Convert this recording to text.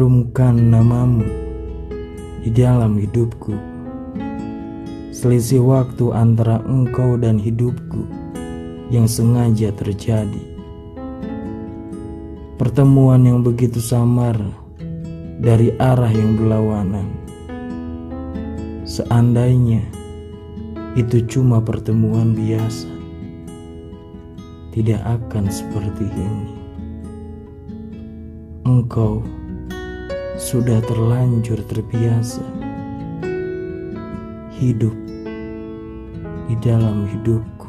mengharumkan namamu di dalam hidupku. Selisih waktu antara engkau dan hidupku yang sengaja terjadi. Pertemuan yang begitu samar dari arah yang berlawanan. Seandainya itu cuma pertemuan biasa, tidak akan seperti ini. Engkau sudah terlanjur terbiasa hidup di dalam hidup.